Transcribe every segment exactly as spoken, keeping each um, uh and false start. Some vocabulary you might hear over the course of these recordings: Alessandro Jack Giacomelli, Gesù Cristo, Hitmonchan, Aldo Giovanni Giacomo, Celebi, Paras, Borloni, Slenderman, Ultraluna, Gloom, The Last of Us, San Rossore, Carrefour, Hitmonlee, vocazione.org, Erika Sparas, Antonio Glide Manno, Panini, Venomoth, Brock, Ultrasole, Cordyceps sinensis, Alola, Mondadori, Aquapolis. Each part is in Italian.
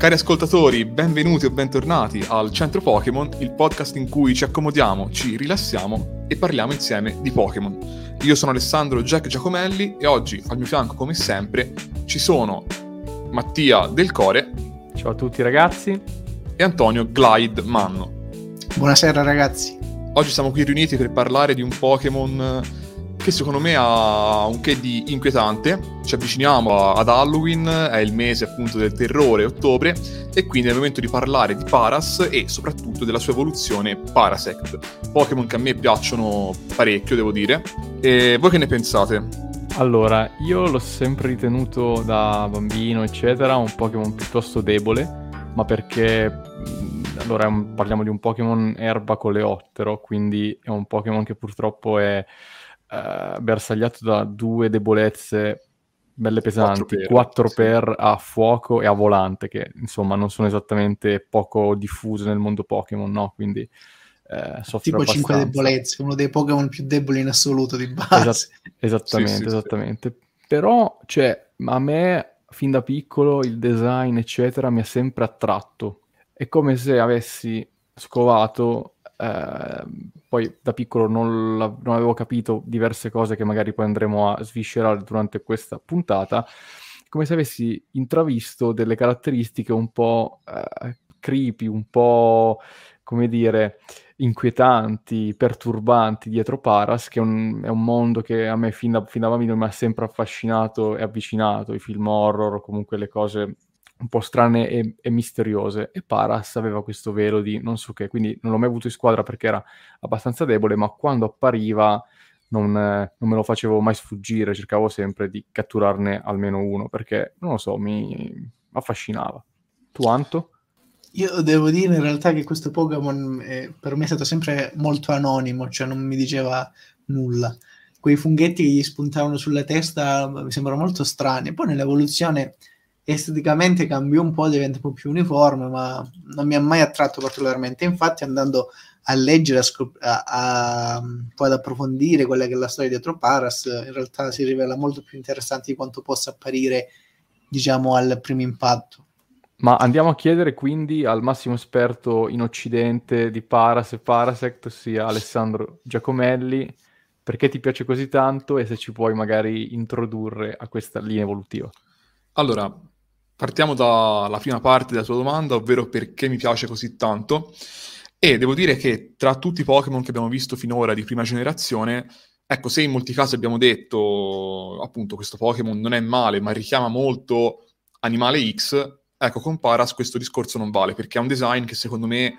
Cari ascoltatori, benvenuti o bentornati al Centro Pokémon, il podcast in cui ci accomodiamo, ci rilassiamo e parliamo insieme di Pokémon. Io sono Alessandro Jack Giacomelli e oggi al mio fianco, come sempre, ci sono Mattia Delcore. Ciao a tutti ragazzi. E Antonio Glide Manno. Buonasera ragazzi. Oggi siamo qui riuniti per parlare di un Pokémon che secondo me ha un che di inquietante. Ci avviciniamo ad Halloween, è il mese appunto del terrore, ottobre, e quindi è il momento di parlare di Paras e soprattutto della sua evoluzione Parasect, Pokémon che a me piacciono parecchio, devo dire. E voi che ne pensate? Allora, io l'ho sempre ritenuto da bambino eccetera un Pokémon piuttosto debole, ma perché... Allora un, parliamo di un Pokémon erba coleottero, quindi è un Pokémon che purtroppo è Uh, bersagliato da due debolezze belle pesanti, quattro per, sì. A fuoco e a volante, che insomma non sono esattamente poco diffuse nel mondo Pokémon, no? Quindi uh, soffre tipo cinque debolezze, uno dei Pokémon più deboli in assoluto di base. Esat- esattamente, sì, sì, esattamente. Sì. Però, cioè, a me fin da piccolo il design eccetera mi ha sempre attratto. È come se avessi scovato Uh, poi da piccolo non, la, non avevo capito diverse cose che magari poi andremo a sviscerare durante questa puntata, come se avessi intravisto delle caratteristiche un po' uh, creepy, un po' come dire inquietanti, perturbanti dietro Paras, che è un, è un mondo che a me fin da, fin da bambino mi ha sempre affascinato e avvicinato, i film horror, comunque le cose un po' strane e, e misteriose, e Paras aveva questo velo di non so che, quindi non l'ho mai avuto in squadra perché era abbastanza debole, ma quando appariva non, eh, non me lo facevo mai sfuggire, cercavo sempre di catturarne almeno uno, perché, non lo so, mi affascinava. Tu, Anto? Io devo dire in realtà che questo Pokémon eh, per me è stato sempre molto anonimo, cioè non mi diceva nulla. Quei funghetti che gli spuntavano sulla testa mi sembrano molto strani, poi nell'evoluzione... esteticamente cambiò un po', diventa un po' più uniforme, ma non mi ha mai attratto particolarmente. Infatti andando a leggere, a scop- a, a, poi ad approfondire quella che è la storia dietro Paras, in realtà si rivela molto più interessante di quanto possa apparire, diciamo, al primo impatto. Ma andiamo a chiedere quindi al massimo esperto in Occidente di Paras e Parasect, ossia Alessandro Giacomelli, perché ti piace così tanto e se ci puoi magari introdurre a questa linea evolutiva. Allora, partiamo dalla prima parte della tua domanda, ovvero perché mi piace così tanto, e devo dire che tra tutti i Pokémon che abbiamo visto finora di prima generazione, ecco, se in molti casi abbiamo detto appunto questo Pokémon non è male ma richiama molto Animale X, ecco con Paras questo discorso non vale, perché ha un design che secondo me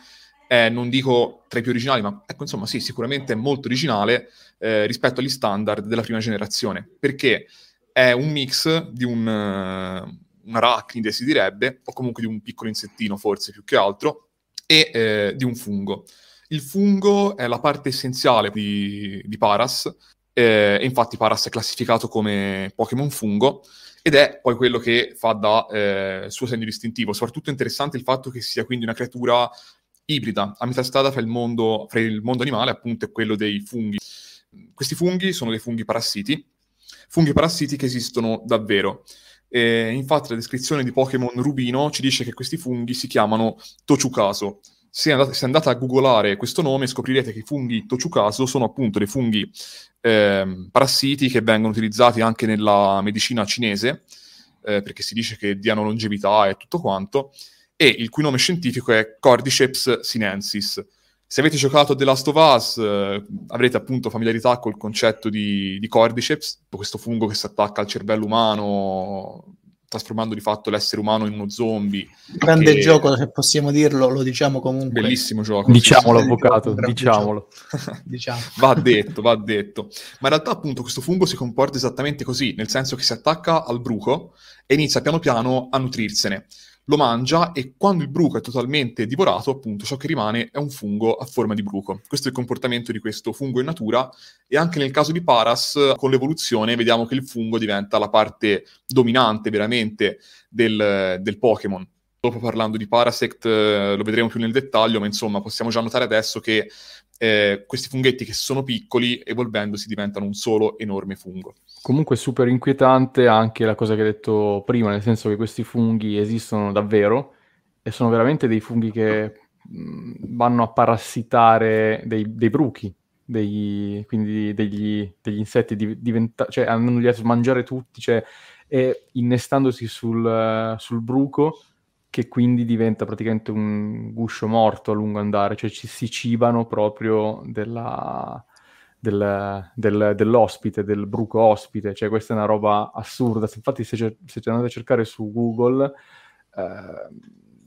è, non dico tra i più originali, ma ecco insomma sì, sicuramente è molto originale eh, rispetto agli standard della prima generazione, perché è un mix di un, uh, un arachnide, si direbbe, o comunque di un piccolo insettino, forse, più che altro, e eh, di un fungo. Il fungo è la parte essenziale di, di Paras, eh, e infatti Paras è classificato come Pokémon fungo, ed è poi quello che fa da eh, suo segno distintivo. Soprattutto interessante il fatto che sia quindi una creatura ibrida, a metà strada fra il mondo, fra il mondo animale, appunto, e quello dei funghi. Questi funghi sono dei funghi parassiti, funghi parassiti che esistono davvero. Eh, infatti la descrizione di Pokémon Rubino ci dice che questi funghi si chiamano Tochukaso. Se andate, se andate a googolare questo nome scoprirete che i funghi Tochukaso sono appunto dei funghi eh, parassiti che vengono utilizzati anche nella medicina cinese, eh, perché si dice che diano longevità e tutto quanto, e il cui nome scientifico è Cordyceps sinensis. Se avete giocato The Last of Us eh, avrete appunto familiarità col concetto di, di Cordyceps, questo fungo che si attacca al cervello umano, trasformando di fatto l'essere umano in uno zombie. Grande che... gioco, se possiamo dirlo, lo diciamo comunque. Bellissimo gioco. Diciamolo, avvocato, diciamolo. diciamolo. va detto, va detto. Ma in realtà appunto questo fungo si comporta esattamente così, nel senso che si attacca al bruco e inizia piano piano a nutrirsene. Lo mangia e quando il bruco è totalmente divorato, appunto, ciò che rimane è un fungo a forma di bruco. Questo è il comportamento di questo fungo in natura, e anche nel caso di Paras, con l'evoluzione, vediamo che il fungo diventa la parte dominante veramente del, del Pokémon. Dopo, parlando di Parasect, lo vedremo più nel dettaglio, ma insomma possiamo già notare adesso che eh, questi funghetti che sono piccoli, evolvendosi, diventano un solo enorme fungo. Comunque super inquietante anche la cosa che hai detto prima, nel senso che questi funghi esistono davvero e sono veramente dei funghi che mh, vanno a parassitare dei, dei bruchi, dei, quindi degli, degli insetti, diventa- cioè andandoli a mangiare tutti, cioè, e innestandosi sul, sul bruco, che quindi diventa praticamente un guscio morto a lungo andare, cioè ci, si cibano proprio della... Del, del, dell'ospite, del bruco ospite, cioè questa è una roba assurda. Infatti se, cer- se andate a cercare su Google eh,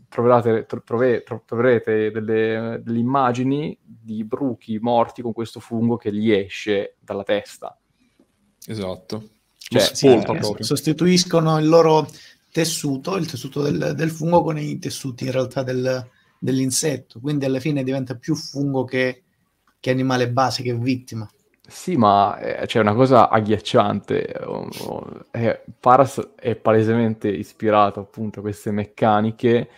troverete, trove, troverete delle, delle immagini di bruchi morti con questo fungo che gli esce dalla testa. Esatto. Cioè, spolpa, sì, sostituiscono il loro tessuto, il tessuto del, del fungo con i tessuti in realtà del, dell'insetto, quindi alla fine diventa più fungo che che animale base, che vittima. Sì, ma eh, c'è cioè una cosa agghiacciante. Eh, Paras è palesemente ispirato appunto a queste meccaniche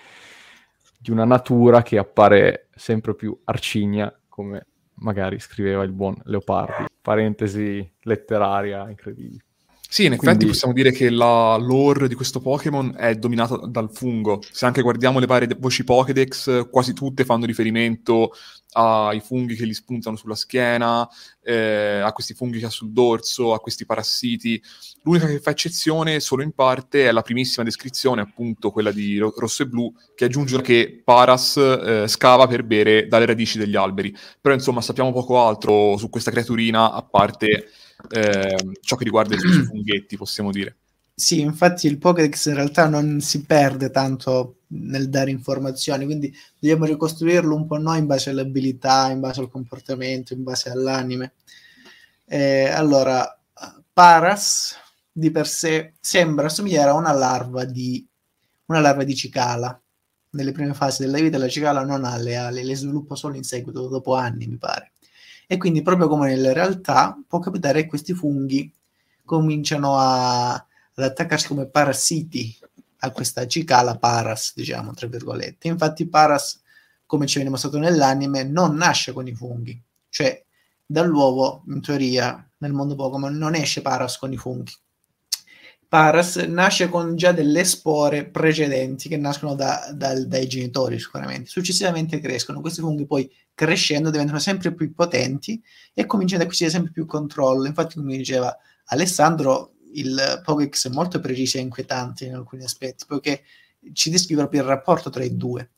di una natura che appare sempre più arcigna, come magari scriveva il buon Leopardi. Parentesi letteraria incredibile. Sì, in effetti quindi... possiamo dire che la lore di questo Pokémon è dominata dal fungo. Se anche guardiamo le varie voci Pokédex, quasi tutte fanno riferimento ai funghi che gli spuntano sulla schiena, eh, a questi funghi che ha sul dorso, a questi parassiti. L'unica che fa eccezione, solo in parte, è la primissima descrizione, appunto quella di ro- rosso e blu, che aggiunge che Paras eh, scava per bere dalle radici degli alberi. Però insomma sappiamo poco altro su questa creaturina, a parte eh, ciò che riguarda i suoi funghetti, possiamo dire. Sì, infatti il Pokédex in realtà non si perde tanto nel dare informazioni, quindi dobbiamo ricostruirlo un po' noi in base alle abilità, in base al comportamento, in base all'anime. Eh, allora, Paras di per sé sembra assomigliare a una larva di una larva di cicala. Nelle prime fasi della vita la cicala non ha le ali, le sviluppa solo in seguito, dopo anni mi pare. E quindi proprio come nella realtà può capitare che questi funghi cominciano a ad attaccarsi come parassiti a questa cicala Paras, diciamo, tra virgolette. Infatti Paras, come ci viene mostrato nell'anime, non nasce con i funghi. Cioè, dall'uovo, in teoria, nel mondo Pokémon, non esce Paras con i funghi. Paras nasce con già delle spore precedenti che nascono da, da, dai genitori, sicuramente. Successivamente crescono. Questi funghi poi, crescendo, diventano sempre più potenti e cominciano ad acquisire sempre più controllo. Infatti, come diceva Alessandro, il Pokédex è molto preciso e inquietante in alcuni aspetti, perché ci descrive proprio il rapporto tra i due.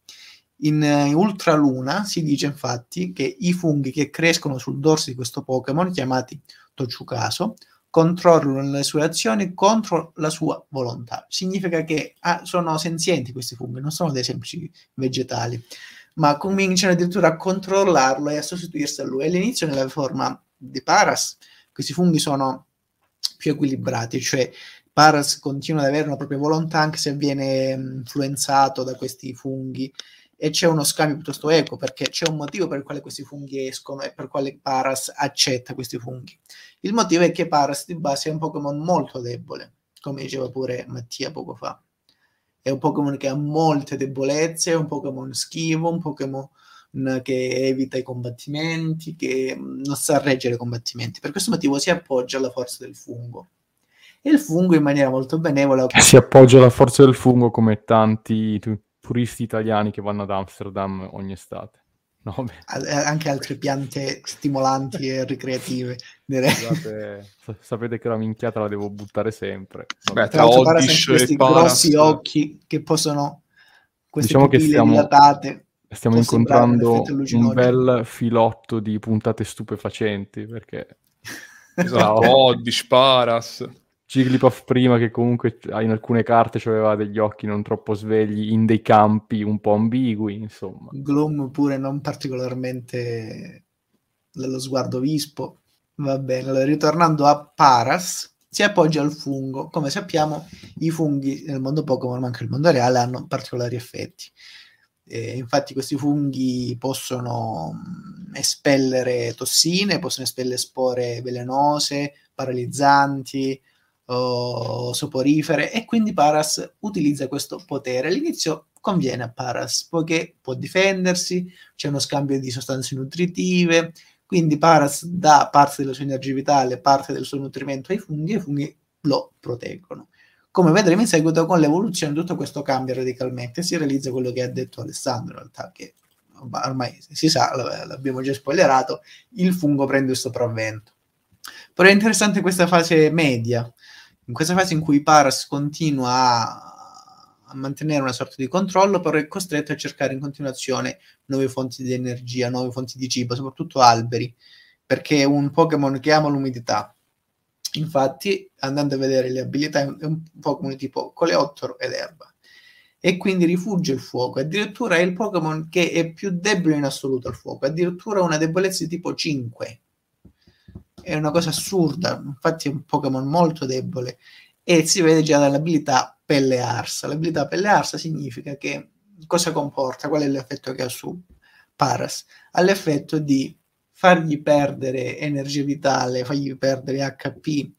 In uh, Ultraluna si dice infatti che i funghi che crescono sul dorso di questo Pokémon, chiamati Tochukaso, controllano le sue azioni contro la sua volontà. Significa che ah, sono senzienti questi funghi, non sono dei semplici vegetali, ma cominciano addirittura a controllarlo e a sostituirsi a lui. All'inizio, nella forma di Paras, questi funghi sono più equilibrati, cioè Paras continua ad avere una propria volontà anche se viene influenzato da questi funghi, e c'è uno scambio piuttosto equo, perché c'è un motivo per il quale questi funghi escono e per il quale Paras accetta questi funghi. Il motivo è che Paras di base è un Pokémon molto debole, come diceva pure Mattia poco fa. È un Pokémon che ha molte debolezze, è un Pokémon schivo, un Pokémon che evita i combattimenti, che non sa reggere i combattimenti. Per questo motivo si appoggia alla forza del fungo, e il fungo in maniera molto benevola si appoggia alla forza del fungo, come tanti turisti italiani che vanno ad Amsterdam ogni estate. No, anche altre piante stimolanti e ricreative, direi. Scusate, sapete che la minchiata la devo buttare sempre. Beh, tra l'altro questi grossi occhi che possono, queste diciamo pupille stiamo... dilatate. Stiamo Posso incontrando un bel filotto di puntate stupefacenti, perché esatto, Oddish, Paras, Jigglypuff prima, che comunque in alcune carte aveva degli occhi non troppo svegli, in dei campi un po' ambigui, insomma. Gloom pure non particolarmente dallo sguardo vispo. Va bene, allora, ritornando a Paras, si appoggia al fungo. Come sappiamo, i funghi nel mondo Pokémon, ma anche nel mondo reale, hanno particolari effetti. Eh, infatti questi funghi possono espellere tossine, possono espellere spore velenose, paralizzanti, oh, soporifere, e quindi Paras utilizza questo potere. All'inizio conviene a Paras, poiché può difendersi, c'è uno scambio di sostanze nutritive, quindi Paras dà parte della sua energia vitale, parte del suo nutrimento ai funghi, e i funghi lo proteggono. come vedremo in seguito con l'evoluzione tutto questo cambia radicalmente e si realizza quello che ha detto Alessandro, in realtà, che ormai si sa, l'abbiamo già spoilerato, il fungo prende il sopravvento. Però è interessante questa fase media, in questa fase in cui Paras continua a a mantenere una sorta di controllo, però è costretto a cercare in continuazione nuove fonti di energia, nuove fonti di cibo, soprattutto alberi, perché è un Pokémon che ama l'umidità. Infatti, andando a vedere le abilità, è un Pokémon tipo coleottero ed erba, e quindi rifugge il fuoco. Addirittura è il Pokémon che è più debole in assoluto al fuoco, addirittura una debolezza di tipo cinque. È una cosa assurda, infatti è un Pokémon molto debole, e si vede già dall'abilità pelle arsa. L'abilità pelle arsa significa che cosa comporta, qual è l'effetto che ha su Paras? Ha l'effetto di fargli perdere energia vitale, fargli perdere acca pi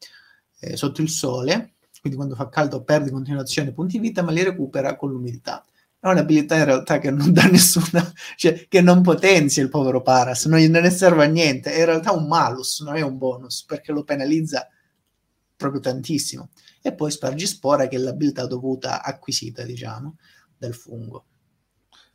eh, sotto il sole, quindi quando fa caldo perde in continuazione punti vita, ma li recupera con l'umidità. È un'abilità in realtà che non dà nessuna, cioè che non potenzia il povero Paras, non ne serve a niente, è in realtà un malus, non è un bonus, perché lo penalizza proprio tantissimo. E poi Spargispora, che è l'abilità dovuta acquisita, diciamo, dal fungo.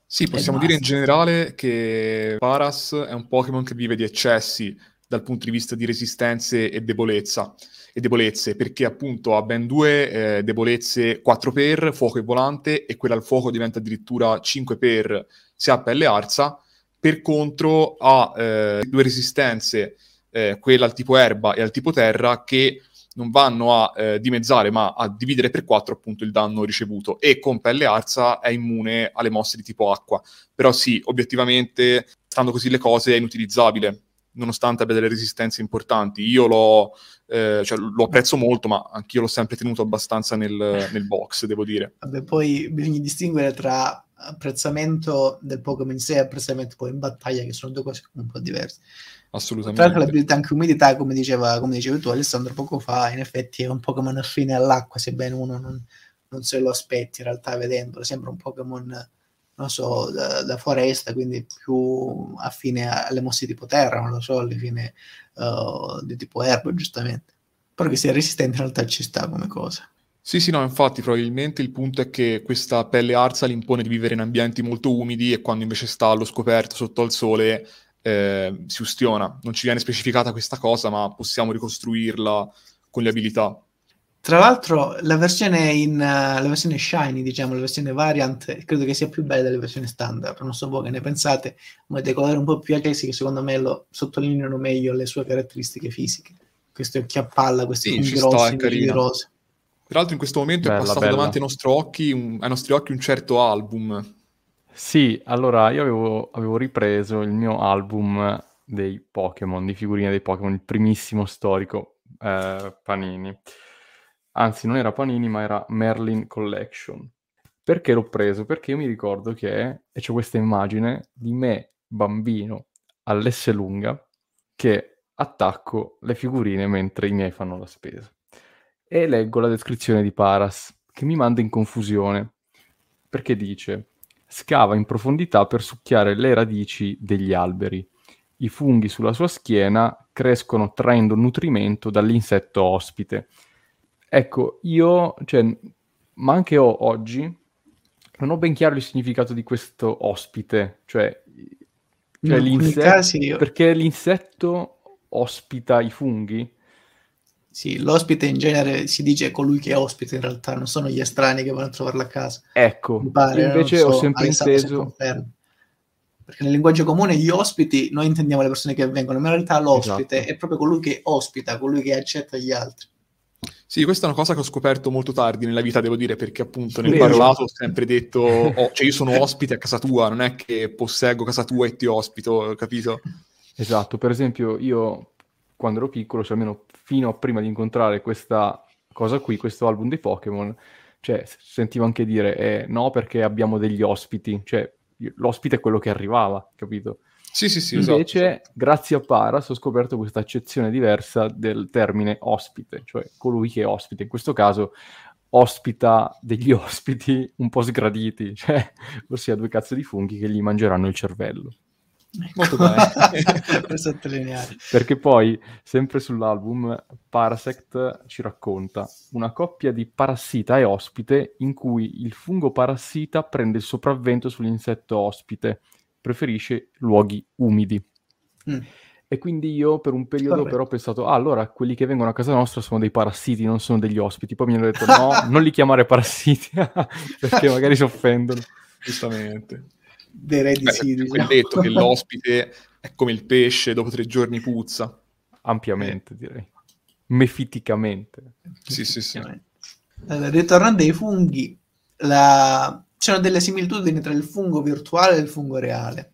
Sì, possiamo dire in generale che Paras è un Pokémon che vive di eccessi dal punto di vista di resistenze e debolezza e debolezze, perché appunto ha ben due eh, debolezze quattro per, fuoco e volante, e quella al fuoco diventa addirittura cinque per se ha pelle arsa. Per contro ha eh, due resistenze, eh, quella al tipo erba e al tipo terra, che non vanno a eh, dimezzare, ma a dividere per quattro appunto il danno ricevuto, e con pelle arsa è immune alle mosse di tipo acqua. Però sì, obiettivamente, stando così le cose, è inutilizzabile, nonostante abbia delle resistenze importanti. Io l'ho, eh, cioè, lo apprezzo molto, ma anch'io l'ho sempre tenuto abbastanza nel, nel box, devo dire. Vabbè, poi bisogna distinguere tra apprezzamento del Pokémon in sé e apprezzamento poi in battaglia, che sono due cose un po' diverse. Assolutamente. Tra l'altro l'abilità anche umidità, come diceva come dicevi tu Alessandro poco fa, in effetti è un Pokémon affine all'acqua, sebbene uno non, non se lo aspetti in realtà vedendolo, sembra un Pokémon, non so, da, da foresta, quindi più affine alle mosse tipo terra, non lo so, alle fine uh, di tipo erba, giustamente. Però che sia resistente in realtà ci sta come cosa. Sì, sì, no, infatti probabilmente il punto è che questa pelle arsa l'impone di vivere in ambienti molto umidi, e quando invece sta allo scoperto sotto al sole eh, si ustiona. Non ci viene specificata questa cosa, ma possiamo ricostruirla con le abilità. Tra l'altro la versione, in, uh, la versione shiny, diciamo, la versione variant, credo che sia più bella della versione standard. Non so voi che ne pensate, ma dei colori un po' più accesi che secondo me lo sottolineano meglio le sue caratteristiche fisiche. Questo occhio a palla, questi sì, funghi rossi, funghi rosa. Peraltro in questo momento bella, è passato bella. davanti ai nostri, occhi, un, ai nostri occhi un certo album. Sì, allora io avevo, avevo ripreso il mio album dei Pokémon, di figurine dei Pokémon, il primissimo storico eh, Panini. Anzi, non era Panini, ma era Merlin Collection. Perché l'ho preso? Perché io mi ricordo che e c'è questa immagine di me, bambino, all'Esselunga, che attacco le figurine mentre i miei fanno la spesa. E leggo la descrizione di Paras, che mi manda in confusione, perché dice: scava in profondità per succhiare le radici degli alberi. I funghi sulla sua schiena crescono traendo nutrimento dall'insetto ospite. Ecco, io, cioè, ma anche io oggi, non ho ben chiaro il significato di questo ospite, cioè, cioè l'insetto, io... perché l'insetto ospita i funghi? Sì, l'ospite in genere si dice colui che è ospite in realtà, non sono gli estranei che vanno a trovarla a casa. Ecco, mi pare, invece so, ho sempre inteso... Sempre perché nel linguaggio comune gli ospiti, noi intendiamo le persone che vengono, ma in realtà l'ospite esatto. è proprio colui che ospita, colui che accetta gli altri. Sì, questa è una cosa che ho scoperto molto tardi nella vita, devo dire, perché appunto nel Vero. parlato ho sempre detto, oh, cioè io sono ospite a casa tua, non è che posseggo casa tua e ti ospito, capito? Esatto, per esempio io... quando ero piccolo, cioè almeno fino a prima di incontrare questa cosa qui, questo album dei Pokémon, cioè sentivo anche dire eh, no, perché abbiamo degli ospiti, cioè l'ospite è quello che arrivava, capito? Sì, sì, sì. Invece, esatto, esatto. grazie a Paras, ho scoperto questa accezione diversa del termine ospite, cioè colui che è ospite. In questo caso ospita degli ospiti un po' sgraditi, cioè, ossia due cazzo di funghi che gli mangeranno il cervello. Molto bene, per sottolineare. Perché poi, sempre sull'album, Parasect ci racconta una coppia di parassita e ospite in cui il fungo parassita prende il sopravvento sull'insetto ospite, preferisce luoghi umidi. Mm. E quindi io per un periodo Vabbè. però ho pensato, ah, allora quelli che vengono a casa nostra sono dei parassiti, non sono degli ospiti. Poi mi hanno detto, no, non li chiamare parassiti, perché magari si offendono. Giustamente. Direi di sì. Ho detto che l'ospite è come il pesce, dopo tre giorni puzza. Ampiamente, eh. direi. Mefiticamente. Sì, sì, sì. Allora, ritornando ai funghi, la... c'erano delle similitudini tra il fungo virtuale e il fungo reale.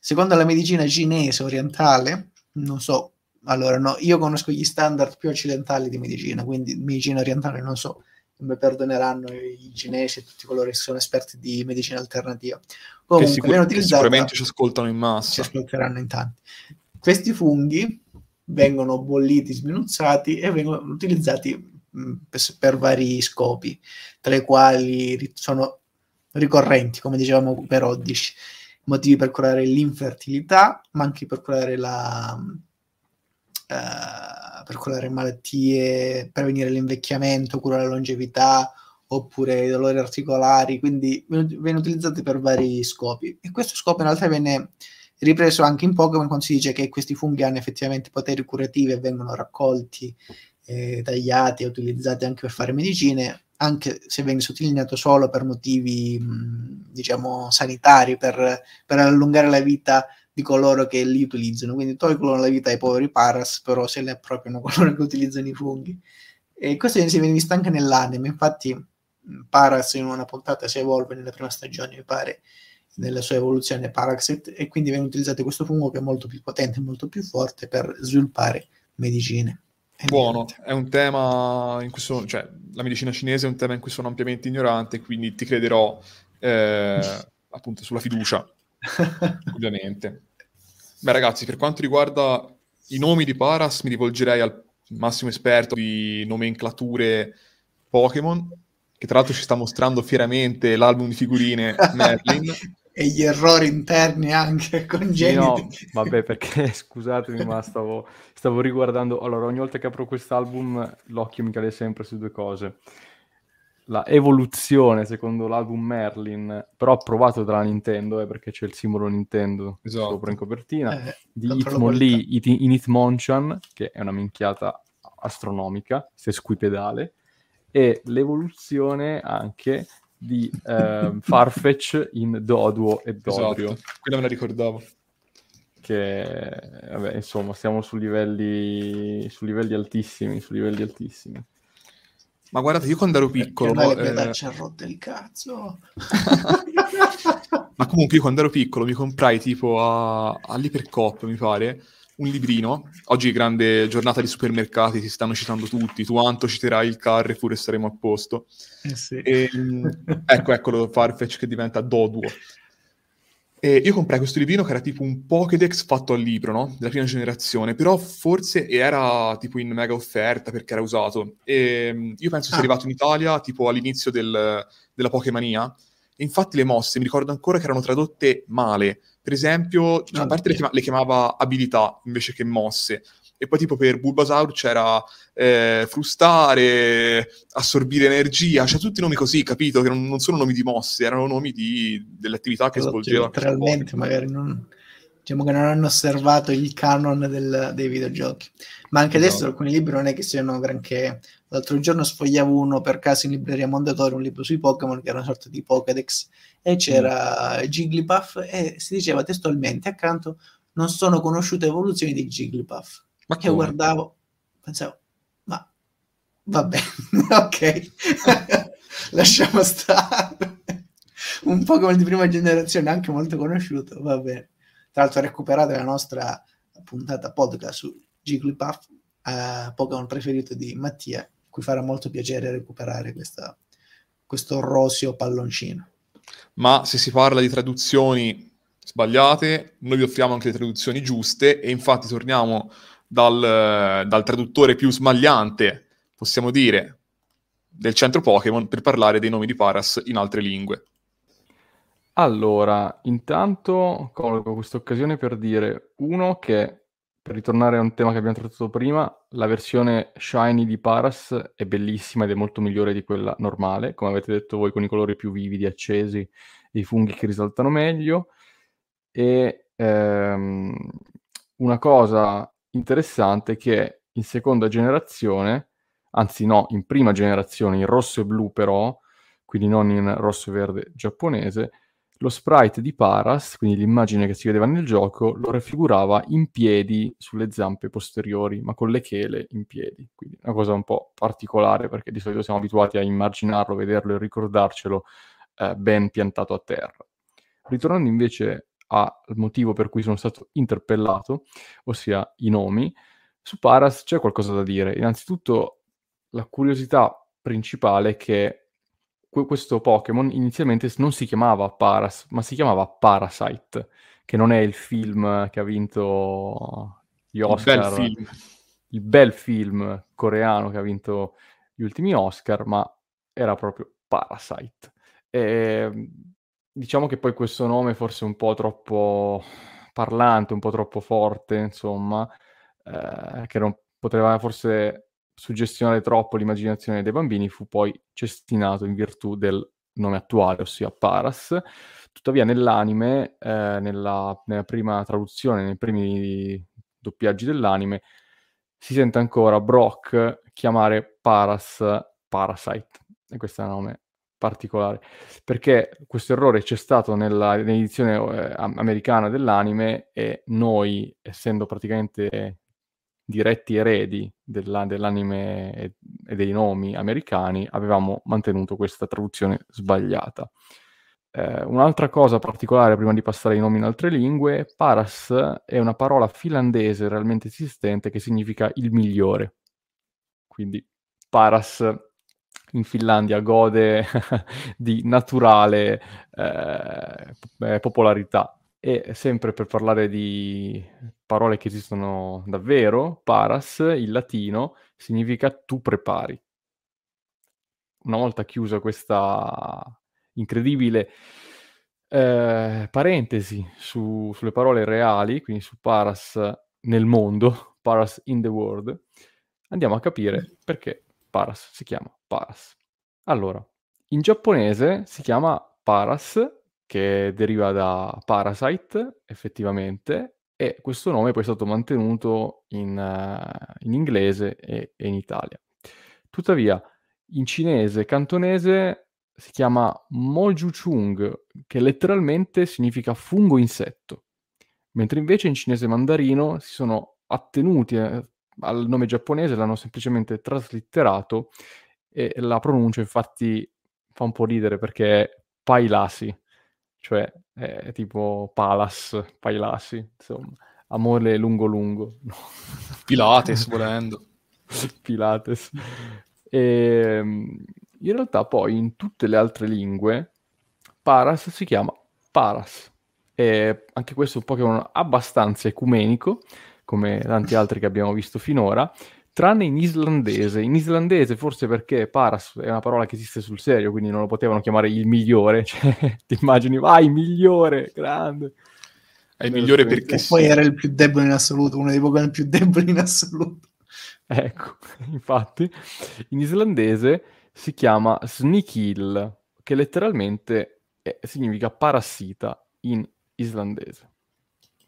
Secondo la medicina cinese orientale, non so, allora no, io conosco gli standard più occidentali di medicina, quindi medicina orientale non so, mi perdoneranno i cinesi e tutti coloro che sono esperti di medicina alternativa. Comunque, che sicur- che sicuramente ci ascoltano in massa. Ci ascolteranno in tanti. Questi funghi vengono bolliti, sminuzzati e vengono utilizzati mh, per, per vari scopi, tra i quali sono ricorrenti, come dicevamo per Oddish, motivi per curare l'infertilità, ma anche per curare la... Uh, per curare malattie, prevenire l'invecchiamento, curare la longevità, oppure i dolori articolari, quindi viene utilizzato per vari scopi. E questo scopo in realtà viene ripreso anche in Pokémon, quando si dice che questi funghi hanno effettivamente poteri curativi e vengono raccolti, eh, tagliati e utilizzati anche per fare medicine, anche se viene sottolineato solo per motivi, mh, diciamo, sanitari, per, per allungare la vita di coloro che li utilizzano, quindi tolgono la vita ai poveri Paras, però se ne appropriano coloro che utilizzano i funghi. E questo si viene visto anche nell'anime, infatti Paras in una puntata si evolve nella prima stagione, mi pare, nella sua evoluzione Parasect, e quindi viene utilizzato questo fungo che è molto più potente, molto più forte per sviluppare medicine. È buono, è un tema in cui sono, cioè la medicina cinese è un tema in cui sono ampiamente ignorante, quindi ti crederò eh, appunto sulla fiducia, ovviamente. Beh ragazzi, per quanto riguarda i nomi di Paras, mi rivolgerei al massimo esperto di nomenclature Pokémon, che tra l'altro ci sta mostrando fieramente l'album di figurine Merlin. E gli errori interni anche congeniti. No, vabbè, perché scusatemi, ma stavo, stavo riguardando... Allora, ogni volta che apro quest'album l'occhio mi cade sempre su due cose. La evoluzione, secondo l'album Merlin, però approvato dalla Nintendo, eh, perché c'è il simbolo Nintendo esatto. sopra in copertina, eh, di Hitmonlee in Hitmonchan, che è una minchiata astronomica, sesquipedale, e l'evoluzione anche di eh, Farfetch in Doduo e Dodrio. Esatto. Quella me la ricordavo. Che, vabbè, insomma, siamo su livelli, su livelli altissimi, su livelli altissimi. Ma guardate, io quando ero piccolo... Perché no, eh... le pedacce rotte il cazzo! Ma comunque io quando ero piccolo mi comprai tipo a... all'Ipercop, mi pare, un librino. Oggi grande giornata di supermercati, si stanno citando tutti. Tu, Anto, citerai il Carrefour e saremo a posto. Eh sì. E, ecco, eccolo, Farfetch che diventa Doduo. E io comprai questo librino che era tipo un Pokédex fatto al libro, no? Della prima generazione, però forse era tipo in mega offerta perché era usato. E io penso ah. sia arrivato in Italia tipo all'inizio del, della Pokémania. Infatti le mosse mi ricordo ancora che erano tradotte male. Per esempio, cioè, a parte le, chiama- le chiamava abilità invece che mosse. E poi tipo per Bulbasaur c'era eh, frustare, assorbire energia, cioè tutti nomi così, capito? Che non, non sono nomi di mosse, erano nomi di, delle attività che svolgeva. Letteralmente, magari non, diciamo che non hanno osservato il canon del, dei videogiochi. Ma anche adesso no. alcuni libri non è che siano granché... L'altro giorno sfogliavo uno per caso in libreria Mondadori, un libro sui Pokémon che era una sorta di Pokédex, e c'era mm. Jigglypuff e si diceva testualmente accanto non sono conosciute evoluzioni di Jigglypuff. Ma che guardavo, pensavo, ma vabbè, ok, lasciamo stare. Un Pokémon di prima generazione, anche molto conosciuto, va bene. Tra l'altro recuperate la nostra puntata podcast su Jigglypuff, eh, Pokémon preferito di Mattia, cui farà molto piacere recuperare questa, questo roseo palloncino. Ma se si parla di traduzioni sbagliate, noi vi offriamo anche le traduzioni giuste, e infatti torniamo... Dal, dal traduttore più smagliante, possiamo dire, del centro Pokémon per parlare dei nomi di Paras in altre lingue. Allora, intanto colgo questa occasione per dire, uno, che per ritornare a un tema che abbiamo trattato prima, la versione shiny di Paras è bellissima ed è molto migliore di quella normale, come avete detto voi, con i colori più vividi, accesi, e i funghi che risaltano meglio. E ehm, una cosa interessante è che in seconda generazione, anzi no, in prima generazione, in rosso e blu però, quindi non in rosso e verde giapponese, lo sprite di Paras, quindi l'immagine che si vedeva nel gioco, lo raffigurava in piedi sulle zampe posteriori, ma con le chele in piedi. Quindi una cosa un po' particolare, perché di solito siamo abituati a immaginarlo, vederlo e ricordarcelo eh, ben piantato a terra. Ritornando invece al motivo per cui sono stato interpellato, ossia i nomi, su Paras c'è qualcosa da dire. Innanzitutto la curiosità principale è che questo Pokémon inizialmente non si chiamava Paras, ma si chiamava Parasite, che non è il film che ha vinto gli Oscar, il bel film, il bel film coreano che ha vinto gli ultimi Oscar, ma era proprio Parasite. E diciamo che poi questo nome forse un po' troppo parlante, un po' troppo forte, insomma, eh, che non poteva forse suggestionare troppo l'immaginazione dei bambini, fu poi cestinato in virtù del nome attuale, ossia Paras. Tuttavia nell'anime, eh, nella, nella prima traduzione, nei primi doppiaggi dell'anime, si sente ancora Brock chiamare Paras Parasite, e questo è un nome particolare, perché questo errore c'è stato nella, nell'edizione eh, americana dell'anime, e noi, essendo praticamente... Eh, diretti eredi della, dell'anime e, e dei nomi americani, avevamo mantenuto questa traduzione sbagliata. Eh, un'altra cosa particolare, prima di passare ai nomi in altre lingue, Paras è una parola finlandese realmente esistente che significa il migliore. Quindi Paras in Finlandia gode di naturale eh, popolarità. E sempre per parlare di parole che esistono davvero, Paras, in latino, significa tu prepari. Una volta chiusa questa incredibile eh, parentesi su, sulle parole reali, quindi su Paras nel mondo, Paras in the world, andiamo a capire perché Paras si chiama Paras. Allora, in giapponese si chiama Paras, che deriva da Parasite, effettivamente, e questo nome è poi stato mantenuto in, uh, in inglese e, e in Italia. Tuttavia, in cinese e cantonese si chiama Mojuchung, che letteralmente significa fungo insetto, mentre invece in cinese mandarino si sono attenuti eh, al nome giapponese, l'hanno semplicemente traslitterato, e la pronuncia infatti fa un po' ridere perché è Pailasi, cioè è tipo Palas, Pailasi, insomma, amore lungo lungo. Pilates, volendo. Pilates. E, in realtà poi in tutte le altre lingue Paras si chiama Paras. E anche questo è un Pokémon abbastanza ecumenico, come tanti altri che abbiamo visto finora, tranne in islandese. In islandese forse perché Paras è una parola che esiste sul serio, quindi non lo potevano chiamare il migliore, cioè ti immagini, vai, ah, migliore, grande. È il migliore perché sì. Poi era il più debole in assoluto, uno dei Pokémon più deboli in assoluto. Ecco, infatti, in islandese si chiama Snikil, che letteralmente è, significa parassita in islandese.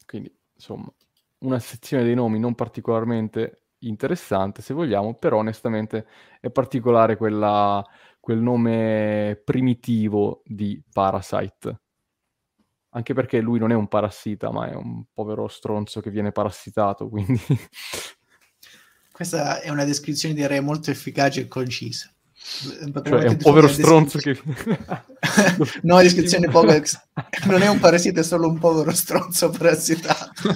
Quindi, insomma, una sezione dei nomi non particolarmente interessante, se vogliamo, però onestamente è particolare quella, quel nome primitivo di Parasite, anche perché lui non è un parassita, ma è un povero stronzo che viene parassitato, quindi questa è una descrizione direi molto efficace e concisa. Potremmo, cioè, è un povero stronzo che no, la descrizione poco... non è un parassita, è solo un povero stronzo parassitato.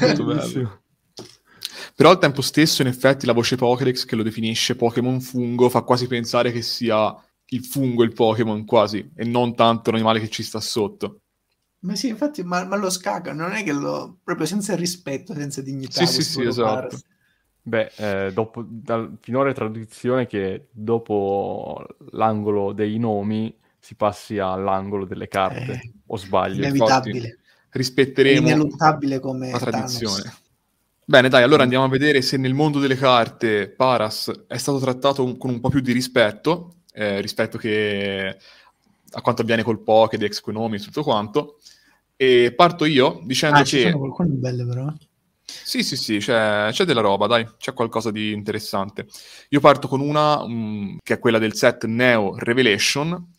Molto bello. Però al tempo stesso, in effetti, la voce Pokédex che lo definisce Pokémon fungo fa quasi pensare che sia il fungo il Pokémon, quasi, e non tanto l'animale che ci sta sotto. Ma sì, infatti, ma, ma lo scacca, non è che lo... proprio senza rispetto, senza dignità. Sì, sì, sì, esatto. Beh, eh, dopo, dal, finora è tradizione che dopo l'angolo dei nomi si passi all'angolo delle carte, eh, o sbaglio? Inevitabile. Infatti, rispetteremo ineluttabile come la tradizione. Thanos. Bene, dai, allora andiamo a vedere se nel mondo delle carte Paras è stato trattato un, con un po' più di rispetto, eh, rispetto che a quanto avviene col Pokédex, con i nomi e tutto quanto. E parto io dicendo ah, che... ci sono qualcuno di bello però, eh? Sì, sì, sì, c'è, c'è della roba, dai, c'è qualcosa di interessante. Io parto con una mh, che è quella del set Neo Revelation,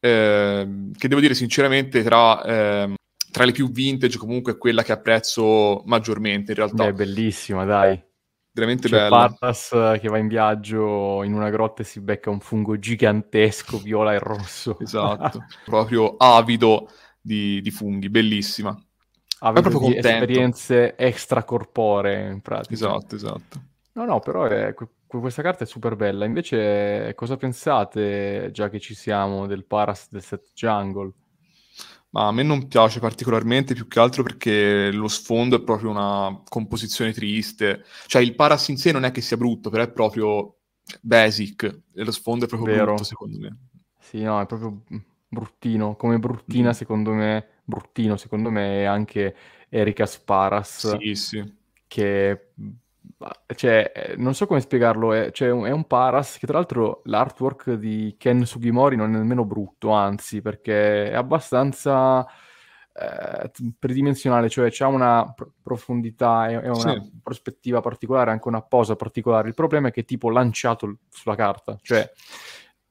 eh, che devo dire sinceramente tra, eh, tra le più vintage comunque è quella che apprezzo maggiormente in realtà. È bellissima, dai. Veramente c'è bella. Paras che va in viaggio in una grotta e si becca un fungo gigantesco, viola e rosso. Esatto, proprio avido di, di funghi, bellissima. Avete proprio di esperienze extracorporee in pratica. Esatto, esatto. No, no, però è, questa carta è super bella. Invece, cosa pensate, già che ci siamo, del Paras del set Jungle? Ma a me non piace particolarmente, più che altro perché lo sfondo è proprio una composizione triste. Cioè, il Paras in sé non è che sia brutto, però è proprio basic. E lo sfondo è proprio Vero. brutto, secondo me. Sì, no, è proprio bruttino. Come bruttina, mm. secondo me... bruttino secondo me è anche Erika Sparas, sì, sì. che cioè, non so come spiegarlo, è, cioè, è un Paras che tra l'altro l'artwork di Ken Sugimori non è nemmeno brutto, anzi, perché è abbastanza eh, tridimensionale, cioè ha una profondità, è, è una sì. prospettiva particolare, anche una posa particolare. Il problema è che è tipo lanciato sulla carta, cioè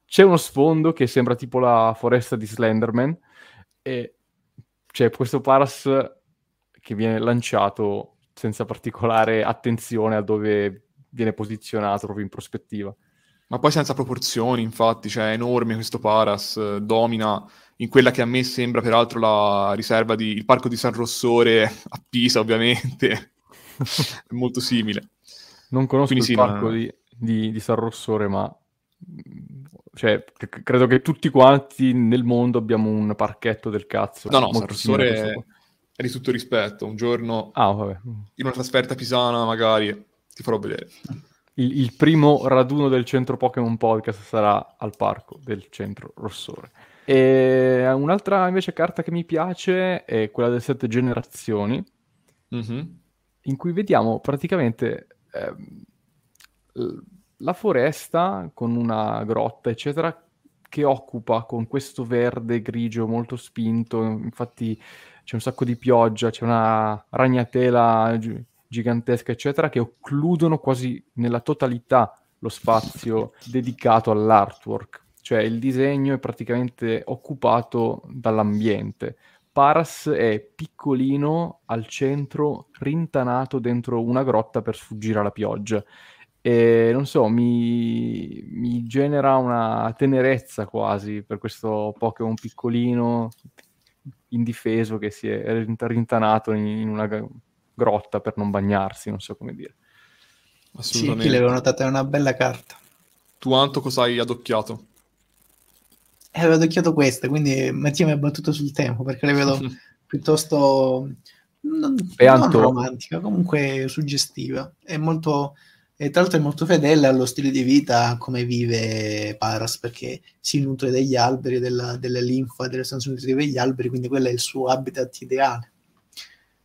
c'è uno sfondo che sembra tipo la foresta di Slenderman e c'è questo Paras che viene lanciato senza particolare attenzione a dove viene posizionato proprio in prospettiva. Ma poi senza proporzioni, infatti, cioè è enorme questo Paras, domina in quella che a me sembra peraltro la riserva di il parco di San Rossore a Pisa, ovviamente, è molto simile. Non conosco Quindi il sì, parco ma... di, di, di San Rossore, ma... cioè c- credo che tutti quanti nel mondo abbiamo un parchetto del cazzo. No, no, San Rossore è di tutto rispetto, un giorno ah, vabbè. in una trasferta pisana magari ti farò vedere. Il, il primo raduno del Centro Pokémon Podcast sarà al parco del Centro Rossore. E un'altra invece carta che mi piace è quella delle sette generazioni, mm-hmm. in cui vediamo praticamente... Ehm, l- la foresta con una grotta eccetera che occupa con questo verde grigio molto spinto, infatti c'è un sacco di pioggia, c'è una ragnatela gi- gigantesca eccetera che occludono quasi nella totalità lo spazio dedicato all'artwork, cioè il disegno è praticamente occupato dall'ambiente. Paras è piccolino al centro, rintanato dentro una grotta per sfuggire alla pioggia. E non so, mi, mi genera una tenerezza quasi per questo Pokémon piccolino, indifeso, che si è rintanato in, in una grotta per non bagnarsi, non so come dire. Assolutamente. Sì, chi l'avevo notata, è una bella carta. Tu, Anto, cosa hai adocchiato? Eh, avevo adocchiato questa, quindi Mattia mi ha battuto sul tempo, perché le vedo piuttosto non, non romantica, comunque suggestiva. È molto... e tra l'altro è molto fedele allo stile di vita come vive Paras, perché si nutre degli alberi, della, della linfa, delle sostanze nutritive degli alberi, quindi quello è il suo habitat ideale,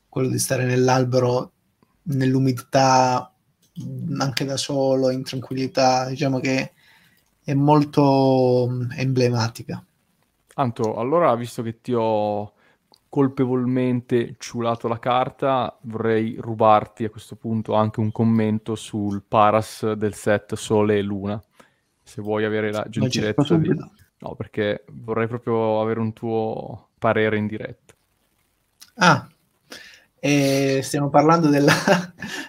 quello di stare nell'albero, nell'umidità, anche da solo, in tranquillità. Diciamo che è molto emblematica. Anto, allora, visto che ti ho colpevolmente ciulato la carta, vorrei rubarti a questo punto anche un commento sul Paras del set Sole e Luna, se vuoi avere la gentilezza di... no, perché vorrei proprio avere un tuo parere in diretta. Ah, e stiamo parlando della,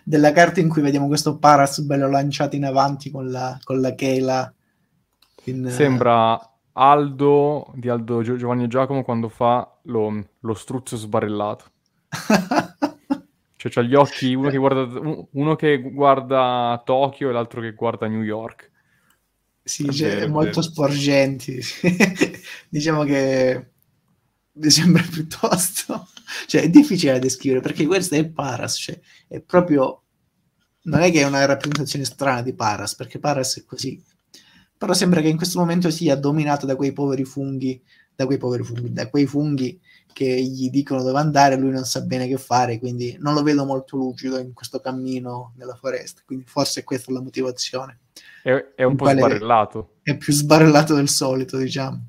della carta in cui vediamo questo Paras bello lanciato in avanti con la, con la chela in... sembra... Aldo di Aldo Giovanni Giacomo quando fa lo, lo struzzo sbarellato. Cioè c'ha gli occhi, uno che guarda uno che guarda Tokyo e l'altro che guarda New York. Sì, è cioè, vero, molto vero. sporgenti. Diciamo che mi sembra piuttosto, cioè è difficile da descrivere, perché questo è Paras, cioè è proprio non è che è una rappresentazione strana di Paras, perché Paras è così, però sembra che in questo momento sia dominato da quei poveri funghi, da quei poveri funghi, da quei funghi che gli dicono dove andare, lui non sa bene che fare, quindi non lo vedo molto lucido in questo cammino nella foresta, quindi forse questa è la motivazione. È, è un po' sbarrellato. È più sbarrellato del solito, diciamo.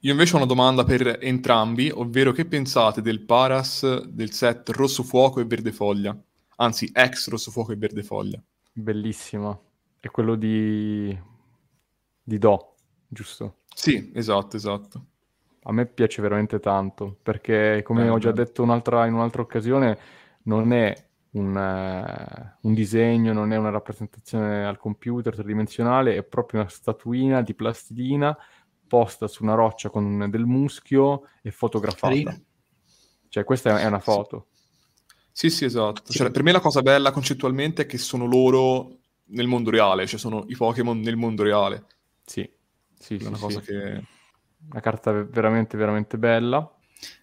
Io invece ho una domanda per entrambi, ovvero che pensate del Paras del set Rosso Fuoco e Verde Foglia? Anzi, ex Rosso Fuoco e Verde Foglia. Bellissimo. È quello di... di Do, giusto? Sì, esatto, esatto. A me piace veramente tanto, perché come eh, ho già detto un'altra, in un'altra occasione, non è un, uh, un disegno, non è una rappresentazione al computer tridimensionale, è proprio una statuina di plastilina posta su una roccia con del muschio e fotografata. Carina. Cioè questa è una foto. Sì, sì, sì, esatto. Cioè, per me la cosa bella concettualmente è che sono loro nel mondo reale, cioè sono i Pokémon nel mondo reale. Sì, sì, è una sì, cosa sì. che... Una carta veramente, veramente bella.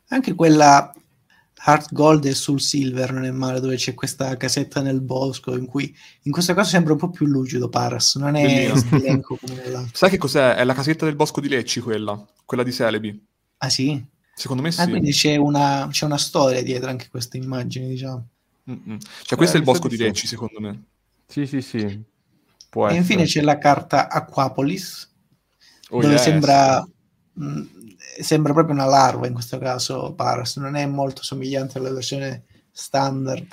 Anche quella Heart Gold e Soul Silver non è male, dove c'è questa casetta nel bosco, in cui in questa cosa sembra un po' più lucido Paras, non è stilenco come la... Sai che cos'è? È la casetta del bosco di Lecci quella, quella di Celebi. Ah sì? Secondo me sì. Ah, quindi c'è una, c'è una storia dietro anche queste immagini, diciamo. Mm-mm. Cioè questo eh, è il bosco di Lecci, secondo me. Sì, sì, sì. Può e essere. Infine c'è la carta Aquapolis, oh, dove yes. sembra... sembra proprio una larva in questo caso Paras, non è molto somigliante alla versione standard,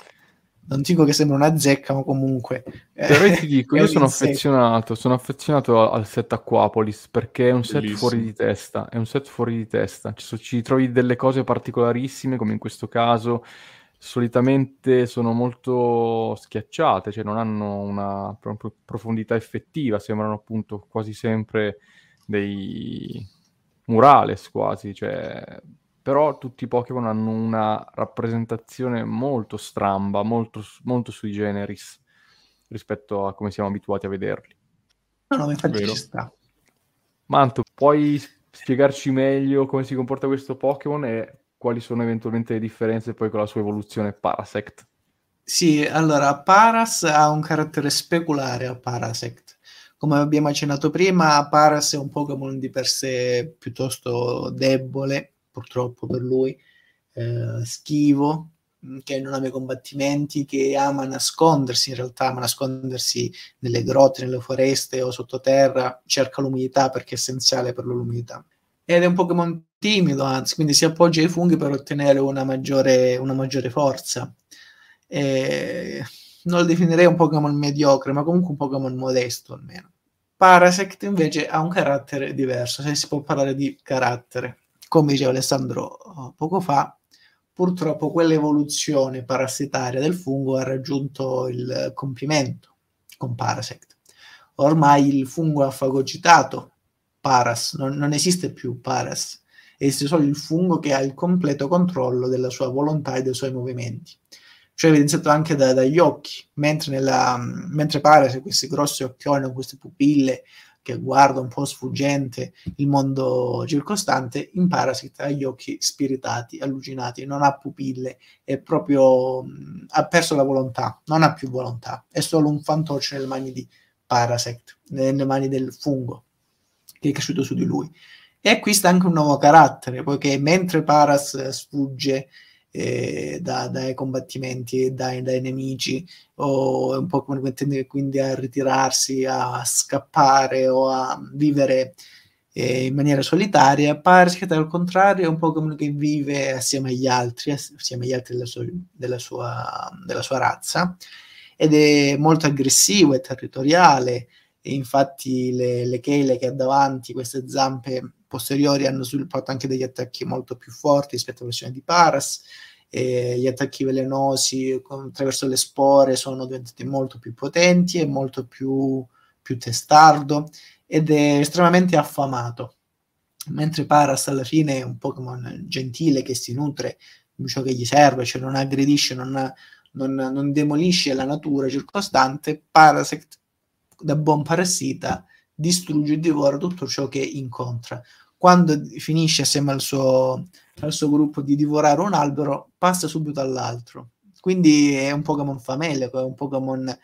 non dico che sembra una zecca, ma comunque però io ti dico, io sono affezionato sono affezionato al set Aquapolis, perché è un set Bellissimo. fuori di testa, è un set fuori di testa, ci, ci trovi delle cose particolarissime, come in questo caso solitamente sono molto schiacciate, cioè non hanno una profondità effettiva, sembrano appunto quasi sempre dei murales quasi, cioè... però tutti i Pokémon hanno una rappresentazione molto stramba, molto, molto sui generis rispetto a come siamo abituati a vederli. No, no, infatti ci sta. Manto, puoi spiegarci meglio come si comporta questo Pokémon e quali sono eventualmente le differenze poi con la sua evoluzione Parasect? Sì, allora, Paras ha un carattere speculare a Parasect. Come abbiamo accennato prima, Paras è un Pokémon di per sé piuttosto debole, purtroppo per lui, eh, schivo, che non ama i combattimenti, che ama nascondersi in realtà, ama nascondersi nelle grotte, nelle foreste o sottoterra, cerca l'umidità perché è essenziale per l'umidità. Ed è un Pokémon timido, anzi, quindi si appoggia ai funghi per ottenere una maggiore, una maggiore forza. E... non lo definirei un Pokémon mediocre, ma comunque un Pokémon modesto almeno. Parasect invece ha un carattere diverso, se si può parlare di carattere. Come diceva Alessandro poco fa, purtroppo quell'evoluzione parassitaria del fungo ha raggiunto il compimento con Parasect. Ormai il fungo ha fagocitato Paras, non, non esiste più Paras, esiste solo il fungo che ha il completo controllo della sua volontà e dei suoi movimenti. Cioè evidenziato anche da, dagli occhi, mentre, nella, mentre Paras, questi grossi occhioni con queste pupille che guarda un po' sfuggente il mondo circostante, in Parasect ha gli occhi spiritati, allucinati, non ha pupille, è proprio mh, ha perso la volontà, non ha più volontà, è solo un fantoccio nelle mani di Parasect, nelle mani del fungo che è cresciuto su di lui. E acquista anche un nuovo carattere, poiché mentre Paras sfugge E da, dai combattimenti e dai, dai nemici, o è un po' come tende quindi a ritirarsi, a scappare o a vivere eh, in maniera solitaria, Parasect al contrario è un po' come che vive assieme agli altri assieme agli altri della sua, della sua, della sua razza, ed è molto aggressivo e territoriale, e infatti le, le chele che ha davanti, queste zampe posteriori, hanno sviluppato anche degli attacchi molto più forti rispetto alla versione di Paras, eh, gli attacchi velenosi attraverso le spore sono diventati molto più potenti e molto più, più testardo, ed è estremamente affamato, mentre Paras alla fine è un Pokémon gentile che si nutre di ciò che gli serve, cioè non aggredisce, non, non, non demolisce la natura circostante. Parasect, da buon parassita, distrugge e divora tutto ciò che incontra. Quando finisce assieme al suo, al suo gruppo di divorare un albero, passa subito all'altro. Quindi è un Pokémon famelico, è un Pokémon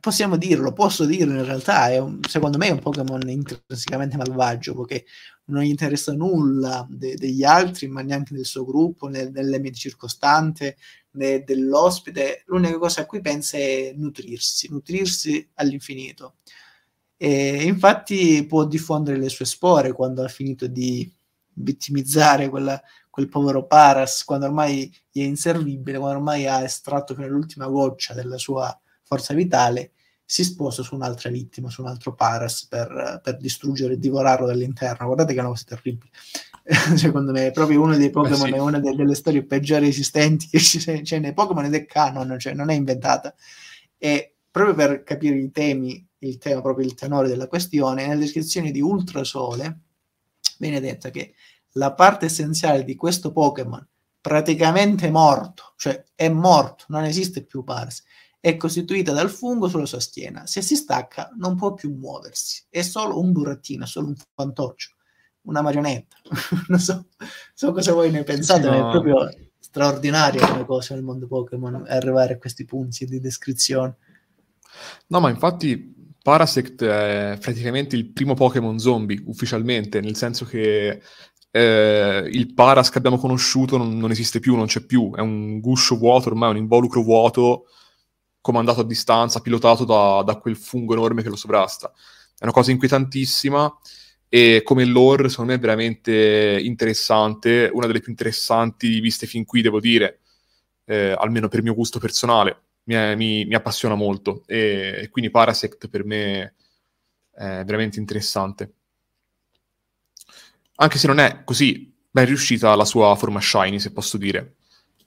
possiamo dirlo, posso dirlo in realtà, è un, secondo me è un Pokémon intrinsecamente malvagio, perché non gli interessa nulla de degli altri, ma neanche del suo gruppo, né dell'ambiente circostante, né dell'ospite. L'unica cosa a cui pensa è nutrirsi, nutrirsi all'infinito. E infatti può diffondere le sue spore quando ha finito di vittimizzare quella, quel povero Paras, quando ormai è inservibile, quando ormai ha estratto fino all'ultima goccia della sua forza vitale, si sposa su un'altra vittima, su un altro Paras per, per distruggere e divorarlo dall'interno. Guardate che è una cosa terribile. Secondo me è proprio uno dei Pokémon, sì. È una delle, delle storie peggiori esistenti che c'è, cioè, nei Pokémon, ed è canon, cioè non è inventata. E proprio per capire i temi, il tema, proprio il tenore della questione, nella descrizione di Ultrasole viene detto che la parte essenziale di questo Pokémon praticamente morto, cioè è morto, non esiste più Paras, è costituita dal fungo sulla sua schiena. Se si stacca non può più muoversi, è solo un burattino, è solo un fantoccio, una marionetta. Non so, so cosa voi ne pensate, no. Ma è proprio straordinaria come cosa nel mondo Pokémon arrivare a questi punti di descrizione. No, ma infatti Parasect è praticamente il primo Pokémon zombie ufficialmente, nel senso che eh, il Paras che abbiamo conosciuto non, non esiste più, non c'è più, è un guscio vuoto, ormai un involucro vuoto, comandato a distanza, pilotato da, da quel fungo enorme che lo sovrasta. È una cosa inquietantissima e come lore secondo me è veramente interessante, una delle più interessanti viste fin qui, devo dire, eh, almeno per mio gusto personale. Mi, mi, mi appassiona molto e, e quindi Parasect per me è veramente interessante, anche se non è così ben riuscita la sua forma shiny, se posso dire,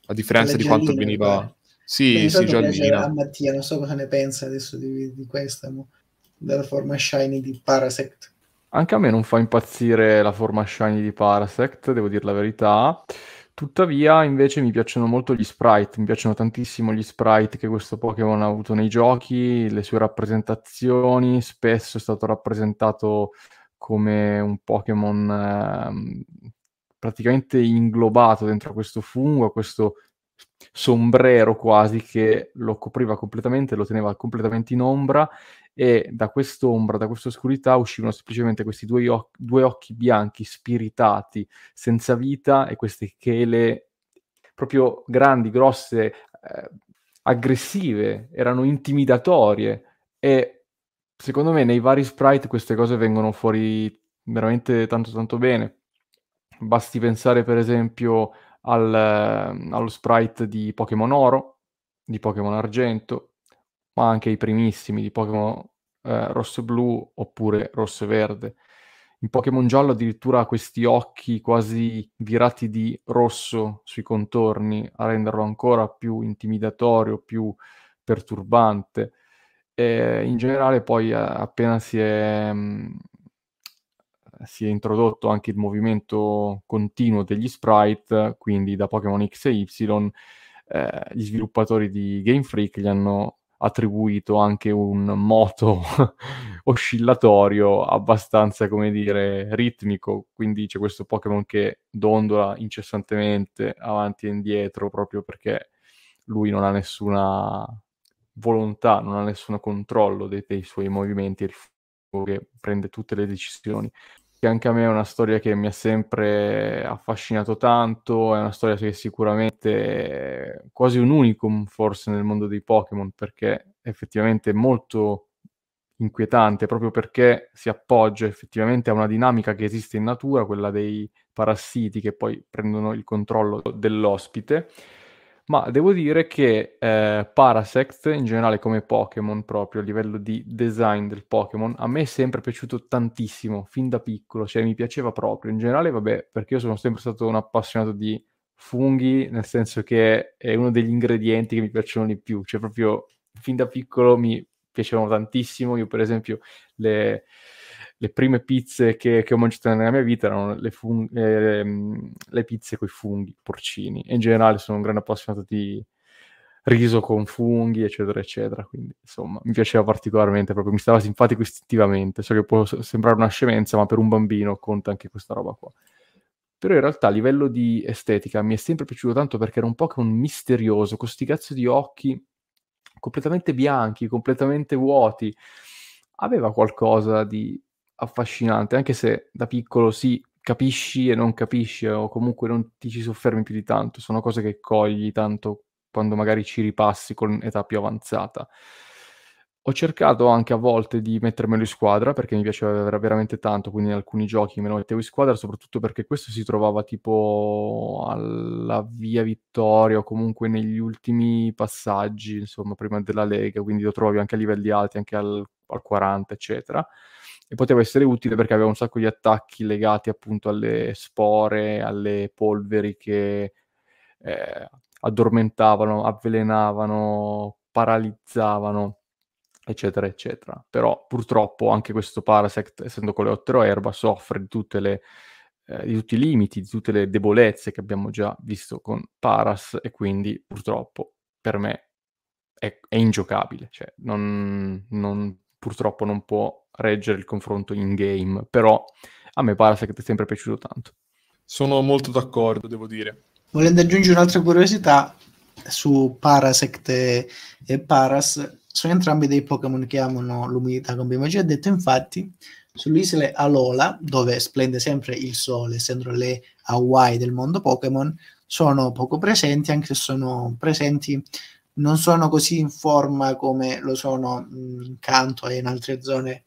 a differenza di quanto avveniva. Sì, sì, giallina. Mattia, non so cosa ne pensa adesso di, di questa, no? Della forma shiny di Parasect. Anche a me non fa impazzire la forma shiny di Parasect, devo dire la verità. Tuttavia, invece, mi piacciono molto gli sprite, mi piacciono tantissimo gli sprite che questo Pokémon ha avuto nei giochi, le sue rappresentazioni. Spesso è stato rappresentato come un Pokémon eh, praticamente inglobato dentro questo fungo, questo sombrero quasi che lo copriva completamente, lo teneva completamente in ombra, e da quest'ombra, da questa oscurità uscivano semplicemente questi due, oc due occhi bianchi spiritati, senza vita, e queste chele proprio grandi, grosse, eh, aggressive, erano intimidatorie, e secondo me nei vari sprite queste cose vengono fuori veramente tanto tanto bene. Basti pensare per esempio Al, allo sprite di Pokémon Oro, di Pokémon Argento, ma anche i primissimi di Pokémon eh, Rosso e Blu oppure Rosso e Verde. In Pokémon Giallo addirittura questi occhi quasi virati di rosso sui contorni a renderlo ancora più intimidatorio, più perturbante. E in generale poi eh, appena si è... Mh, si è introdotto anche il movimento continuo degli sprite, quindi da Pokémon X e Y, eh, gli sviluppatori di Game Freak gli hanno attribuito anche un moto oscillatorio abbastanza, come dire, ritmico, quindi c'è questo Pokémon che dondola incessantemente avanti e indietro proprio perché lui non ha nessuna volontà, non ha nessun controllo dei, dei suoi movimenti, che prende tutte le decisioni. Anche a me è una storia che mi ha sempre affascinato tanto, è una storia che sicuramente è quasi un unicum forse nel mondo dei Pokémon, perché effettivamente è molto inquietante, proprio perché si appoggia effettivamente a una dinamica che esiste in natura, quella dei parassiti che poi prendono il controllo dell'ospite. Ma devo dire che eh, Parasect, in generale come Pokémon proprio, a livello di design del Pokémon, a me è sempre piaciuto tantissimo, fin da piccolo, cioè mi piaceva proprio. In generale, vabbè, perché io sono sempre stato un appassionato di funghi, nel senso che è uno degli ingredienti che mi piacciono di più, cioè proprio fin da piccolo mi piacevano tantissimo. Io per esempio le... le prime pizze che, che ho mangiato nella mia vita erano le, fun eh, le pizze con i funghi, porcini. E in generale sono un grande appassionato di riso con funghi, eccetera, eccetera. Quindi, insomma, mi piaceva particolarmente, proprio mi stava simpatico istintivamente. So che può sembrare una scemenza, ma per un bambino conta anche questa roba qua. Però in realtà a livello di estetica mi è sempre piaciuto tanto perché era un Pokémon misterioso, con sti cazzo di occhi, completamente bianchi, completamente vuoti, aveva qualcosa di affascinante, anche se da piccolo sì, capisci e non capisci, o comunque non ti ci soffermi più di tanto, sono cose che cogli tanto quando magari ci ripassi con età più avanzata. Ho cercato anche a volte di mettermelo in squadra, perché mi piaceva veramente tanto, quindi in alcuni giochi me lo mettevo in squadra, soprattutto perché questo si trovava tipo alla Via Vittoria o comunque negli ultimi passaggi, insomma, prima della Lega, quindi lo trovavi anche a livelli alti, anche al, al quaranta, eccetera. E poteva essere utile perché aveva un sacco di attacchi legati appunto alle spore, alle polveri che eh, addormentavano, avvelenavano, paralizzavano, eccetera eccetera. Però purtroppo anche questo Parasect, essendo coleottero erba, soffre di tutte le eh, di tutti i limiti, di tutte le debolezze che abbiamo già visto con Paras, e quindi purtroppo per me è, è ingiocabile, cioè non, non purtroppo non può reggere il confronto in game, però a me Parasect è sempre piaciuto tanto. Sono molto d'accordo, devo dire. Volendo aggiungere un'altra curiosità su Parasect e, e Paras, sono entrambi dei Pokémon che amano l'umidità, come abbiamo già detto. Infatti, sull'isola Alola, dove splende sempre il sole, essendo le Hawaii del mondo Pokémon, sono poco presenti, anche se sono presenti, non sono così in forma come lo sono in Canto e in altre zone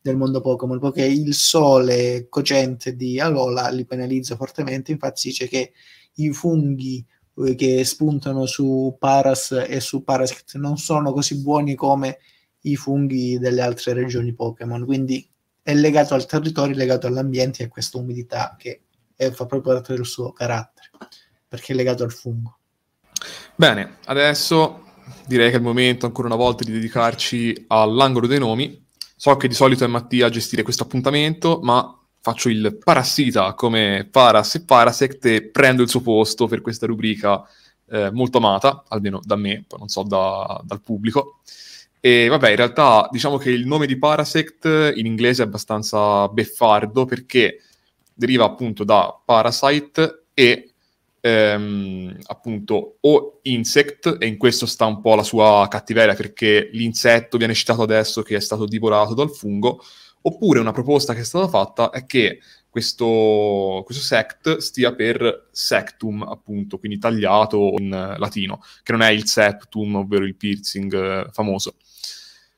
del mondo Pokémon, perché il sole cocente di Alola li penalizza fortemente. Infatti si dice che i funghi che spuntano su Paras e su Parasect non sono così buoni come i funghi delle altre regioni Pokémon, quindi è legato al territorio, è legato all'ambiente e a questa umidità che è, fa proprio parte del suo carattere, perché è legato al fungo. Bene, adesso direi che è il momento ancora una volta di dedicarci all'angolo dei nomi. So che di solito è Mattia a gestire questo appuntamento, ma faccio il parassita come Paras e Parasect e prendo il suo posto per questa rubrica eh, molto amata, almeno da me, poi non so da, dal pubblico. E vabbè, in realtà diciamo che il nome di Parasect in inglese è abbastanza beffardo, perché deriva appunto da parasite e ehm, appunto o insect, e in questo sta un po' la sua cattiveria, perché l'insetto viene citato adesso che è stato divorato dal fungo. Oppure una proposta che è stata fatta è che questo, questo sect stia per sectum, appunto, quindi tagliato in latino, che non è il septum, ovvero il piercing eh, famoso.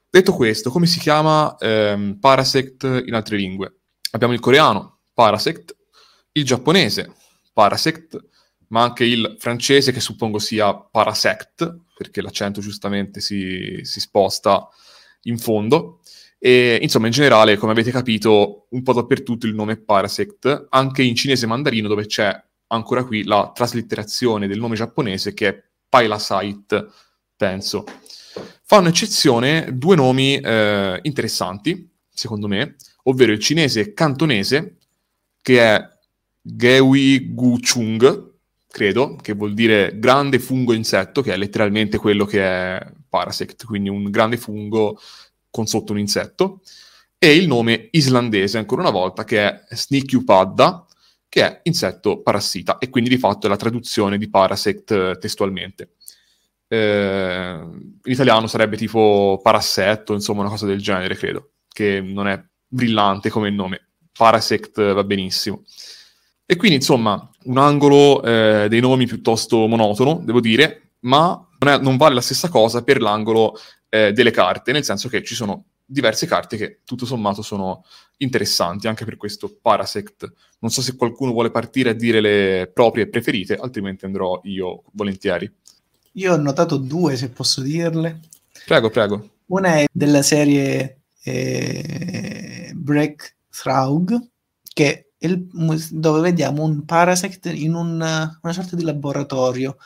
Detto questo, come si chiama ehm, Parasect in altre lingue? Abbiamo il coreano, Parasect, il giapponese, Parasect, ma anche il francese, che suppongo sia Parasect, perché l'accento giustamente si, si sposta in fondo. E insomma, in generale, come avete capito, un po' dappertutto il nome Parasect, anche in cinese mandarino, dove c'è ancora qui la traslitterazione del nome giapponese, che è Parasite, penso. Fanno eccezione due nomi eh, interessanti, secondo me, ovvero il cinese cantonese, che è Geui Guchung, credo, che vuol dire grande fungo insetto, che è letteralmente quello che è Parasect, quindi un grande fungo con sotto un insetto, e il nome islandese, ancora una volta, che è Snikjupadda, che è insetto parassita, e quindi di fatto è la traduzione di Parasect testualmente. Eh, in italiano sarebbe tipo Parassetto, insomma una cosa del genere, credo, che non è brillante come nome. Parasect va benissimo. E quindi, insomma, un angolo eh, dei nomi piuttosto monotono, devo dire, ma non, è, non vale la stessa cosa per l'angolo delle carte, nel senso che ci sono diverse carte che tutto sommato sono interessanti anche per questo Parasect. Non so se qualcuno vuole partire a dire le proprie preferite, altrimenti andrò io volentieri. Io ho notato due, se posso dirle. Prego, prego. Una è della serie eh, Breakthrough, che è il, dove vediamo un Parasect in un, una sorta di laboratorio.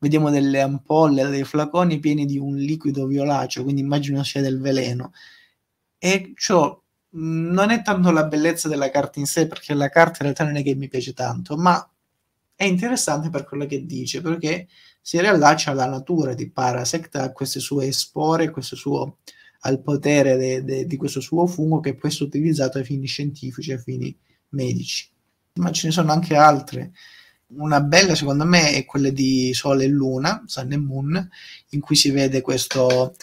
Vediamo delle ampolle, dei flaconi pieni di un liquido violaceo, quindi immagino sia del veleno. E ciò non è tanto la bellezza della carta in sé, perché la carta in realtà non è che mi piace tanto, ma è interessante per quello che dice, perché si riallaccia alla natura di Parasect, a queste sue spore, questo suo, al potere de, de, di questo suo fungo, che può essere utilizzato a fini scientifici, a fini medici. Ma ce ne sono anche altre. una bella secondo me è quella di Sole e Luna, Sun and Moon, in cui si vede questo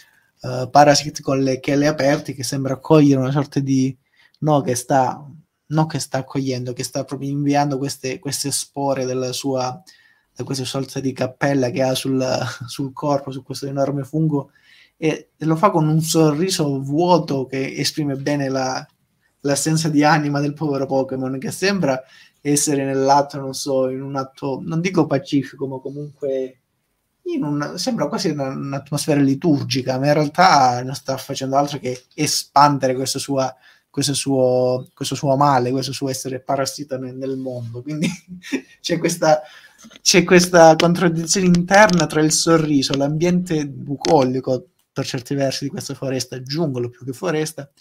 uh, Parasect con le chele aperte che sembra accogliere una sorta di no che sta no che sta accogliendo, che sta proprio inviando queste, queste spore della sua, da questa sorta di cappella che ha sul, sul corpo, su questo enorme fungo, e lo fa con un sorriso vuoto che esprime bene la, l'assenza di anima del povero Pokémon, che sembra essere nell'atto, non so, in un atto, non dico pacifico, ma comunque in una, sembra quasi una, un'atmosfera liturgica, ma in realtà non sta facendo altro che espandere questa sua... questo suo, questo suo male, questo suo essere parassita nel, nel mondo. Quindi c'è questa, c'è questa contraddizione interna tra il sorriso, l'ambiente bucolico per certi versi di questa foresta, giungolo più che foresta,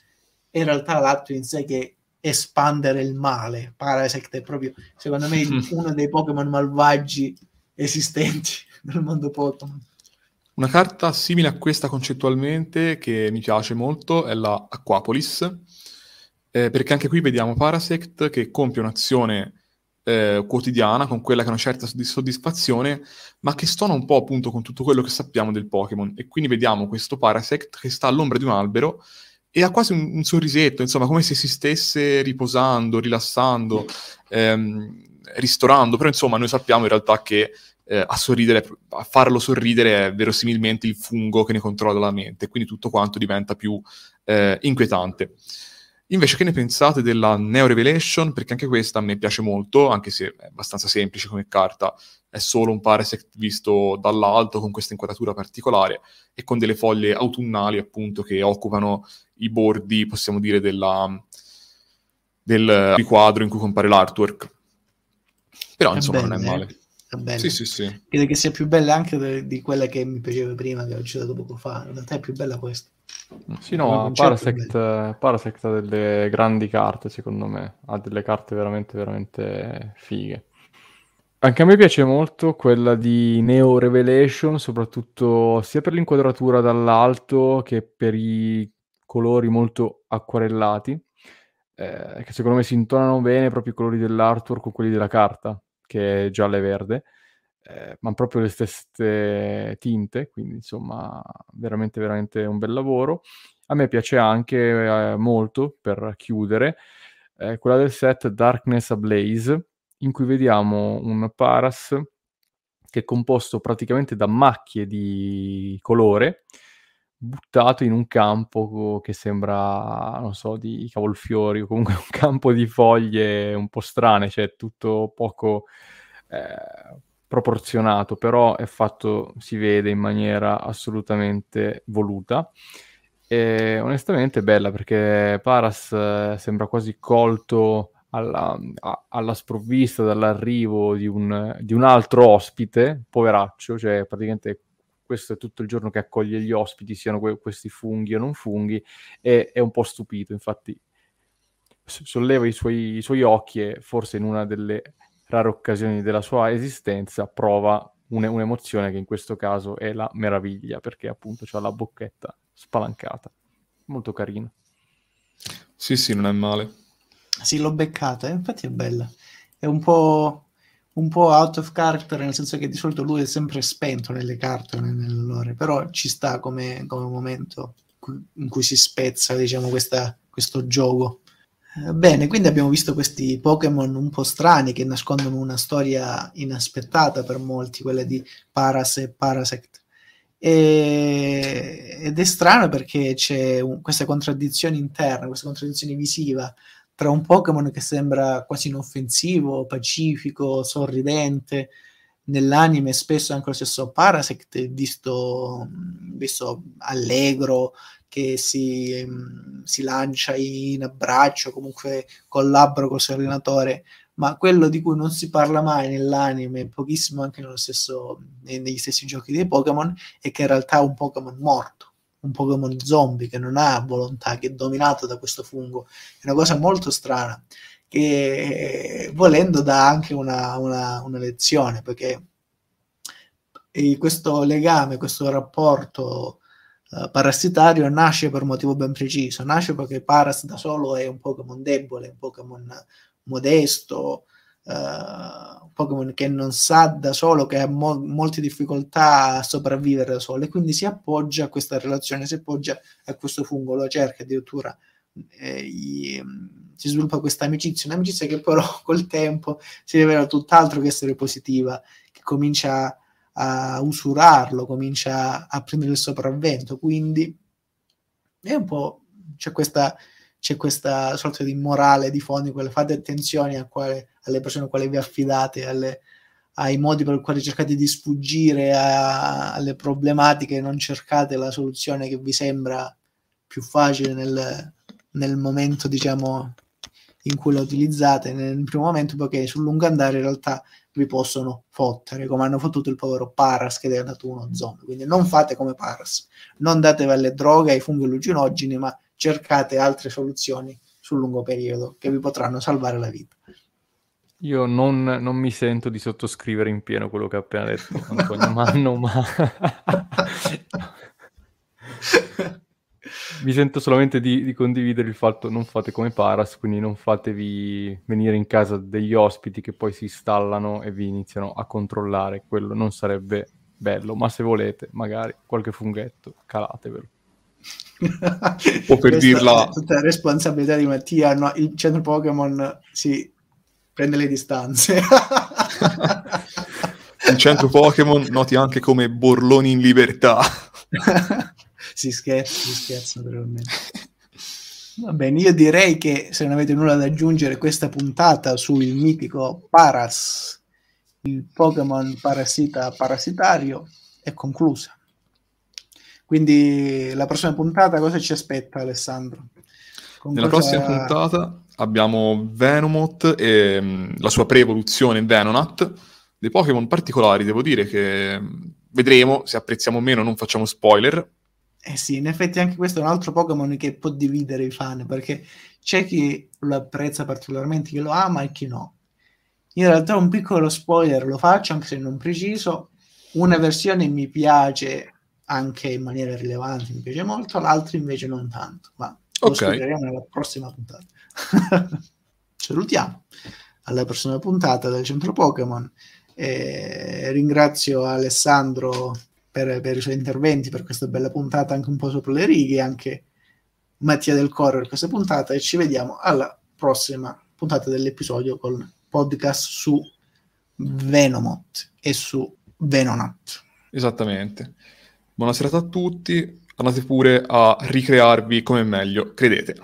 e in realtà l'atto in sé che espandere il male. Parasect è proprio, secondo me, uno dei Pokémon malvagi esistenti nel mondo Pokémon. Una carta simile a questa concettualmente che mi piace molto è la Aquapolis. Eh, perché anche qui vediamo Parasect che compie un'azione eh, quotidiana con quella che è una certa soddisfazione, ma che stona un po' appunto con tutto quello che sappiamo del Pokémon. E quindi vediamo questo Parasect che sta all'ombra di un albero e ha quasi un, un sorrisetto, insomma, come se si stesse riposando, rilassando, ehm, ristorando. Però insomma noi sappiamo in realtà che eh, a sorridere, a farlo sorridere è verosimilmente il fungo che ne controlla la mente, quindi tutto quanto diventa più eh, inquietante. Invece, che ne pensate della Neo Revelation? Perché anche questa a me piace molto, anche se è abbastanza semplice come carta, è solo un Parasect visto dall'alto con questa inquadratura particolare e con delle foglie autunnali appunto che occupano i bordi, possiamo dire, della, del riquadro in cui compare l'artwork. Però è insomma bella, non è male. È bella. Sì, sì, sì. Credo che sia più bella anche di quella che mi piaceva prima, che ho citato poco fa. In realtà è più bella questa. Sì, no, Parasect, Parasect ha delle grandi carte, secondo me, ha delle carte veramente, veramente fighe. Anche a me piace molto quella di Neo Revelation, soprattutto sia per l'inquadratura dall'alto che per i colori molto acquarellati, eh, che secondo me si intonano bene proprio i colori dell'artwork con quelli della carta, che è gialla e verde. Eh, ma proprio le stesse tinte, quindi insomma veramente veramente un bel lavoro. A me piace anche eh, molto, per chiudere, eh, quella del set Darkness Ablaze, in cui vediamo un Paras che è composto praticamente da macchie di colore buttato in un campo che sembra, non so, di cavolfiori o comunque un campo di foglie un po' strane, cioè tutto poco... Eh, proporzionato, però è fatto, si vede in maniera assolutamente voluta e onestamente è bella, perché Paras sembra quasi colto alla, alla sprovvista dall'arrivo di un, di un altro ospite, poveraccio, cioè praticamente questo è tutto il giorno che accoglie gli ospiti, siano que- questi funghi o non funghi, e è un po' stupito, infatti solleva i suoi, i suoi occhi e forse in una delle rare occasioni della sua esistenza prova un- un'emozione che in questo caso è la meraviglia, perché appunto c'ha la bocchetta spalancata. Molto carino. Sì, sì, non è male. Sì, l'ho beccata, eh? Infatti è bella. È un po', un po' out of character, nel senso che di solito lui è sempre spento nelle carte, nell'ore, però ci sta come, come momento in cui si spezza, diciamo, questa, questo gioco. Bene, quindi abbiamo visto questi Pokémon un po' strani che nascondono una storia inaspettata per molti, quella di Paras e Parasect. E... Ed è strano perché c'è un... questa contraddizione interna, questa contraddizione visiva tra un Pokémon che sembra quasi inoffensivo, pacifico, sorridente, nell'anime spesso anche lo stesso Parasect visto, visto allegro, che si, si lancia in abbraccio, comunque collabora col suo allenatore, ma quello di cui non si parla mai nell'anime, pochissimo anche nello stesso, negli stessi giochi dei Pokémon, è che in realtà è un Pokémon morto, un Pokémon zombie che non ha volontà, che è dominato da questo fungo. È una cosa molto strana, che volendo dà anche una, una, una lezione, perché questo legame, questo rapporto Uh, parassitario nasce per un motivo ben preciso, nasce perché Paras da solo è un Pokémon debole, un Pokémon modesto, uh, Pokémon che non sa da solo, che ha mo- molte difficoltà a sopravvivere da solo, e quindi si appoggia a questa relazione, si appoggia a questo fungo, lo cerca addirittura, eh, gli, si sviluppa questa amicizia, un'amicizia che però col tempo si rivela tutt'altro che essere positiva, che comincia a a usurarlo, comincia a prendere il sopravvento, quindi è un po' c'è questa, c'è questa sorta di morale di fondo, quella, fate attenzione a quale, alle persone a quali vi affidate, alle, ai modi per cui cercate di sfuggire a, alle problematiche, non cercate la soluzione che vi sembra più facile nel, nel momento, diciamo, in cui la utilizzate nel primo momento, perché sul lungo andare in realtà vi possono fottere, come hanno fottuto il povero Paras che è andato uno zombie. Quindi non fate come Paras, non datevi alle droghe, ai funghi allucinogeni, ma cercate altre soluzioni sul lungo periodo che vi potranno salvare la vita. Io non, non mi sento di sottoscrivere in pieno quello che ha appena detto Antonio Manno, ma mi sento solamente di, di condividere il fatto: non fate come Paras, quindi non fatevi venire in casa degli ospiti che poi si installano e vi iniziano a controllare, quello non sarebbe bello, ma se volete magari qualche funghetto calatevelo. O per dirla, tutta la responsabilità di Mattia, no, il centro Pokémon si prende le distanze. Il centro Pokémon noti anche come Borloni in libertà. Si scherza, si scherza naturalmente. Va bene, io direi che se non avete nulla da aggiungere, questa puntata sul mitico Paras, il Pokémon parassita parassitario, è conclusa. Quindi la prossima puntata cosa ci aspetta, Alessandro? Con Nella cosa... prossima puntata abbiamo Venomoth e la sua pre-evoluzione Venonat. Dei Pokémon particolari, devo dire che vedremo se apprezziamo o meno, non facciamo spoiler. Eh sì, in effetti anche questo è un altro Pokémon che può dividere i fan, perché c'è chi lo apprezza particolarmente, chi lo ama e chi no. In realtà un piccolo spoiler lo faccio, anche se non preciso: una versione mi piace anche in maniera rilevante, mi piace molto, l'altra invece non tanto, ma lo okay. scopriremo nella prossima puntata. Ci salutiamo, alla prossima puntata del Centro Pokémon. E ringrazio Alessandro Per, per i suoi interventi, per questa bella puntata anche un po' sopra le righe, anche Mattia Delcore per questa puntata, e ci vediamo alla prossima puntata dell'episodio con podcast su Venomoth e su Venonat. Esattamente. Buona serata a tutti, andate pure a ricrearvi come meglio credete.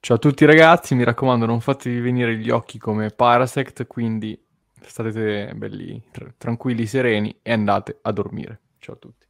Ciao a tutti ragazzi, mi raccomando non fatevi venire gli occhi come Parasect, quindi state belli, tra- tranquilli, sereni e andate a dormire. Ciao a tutti.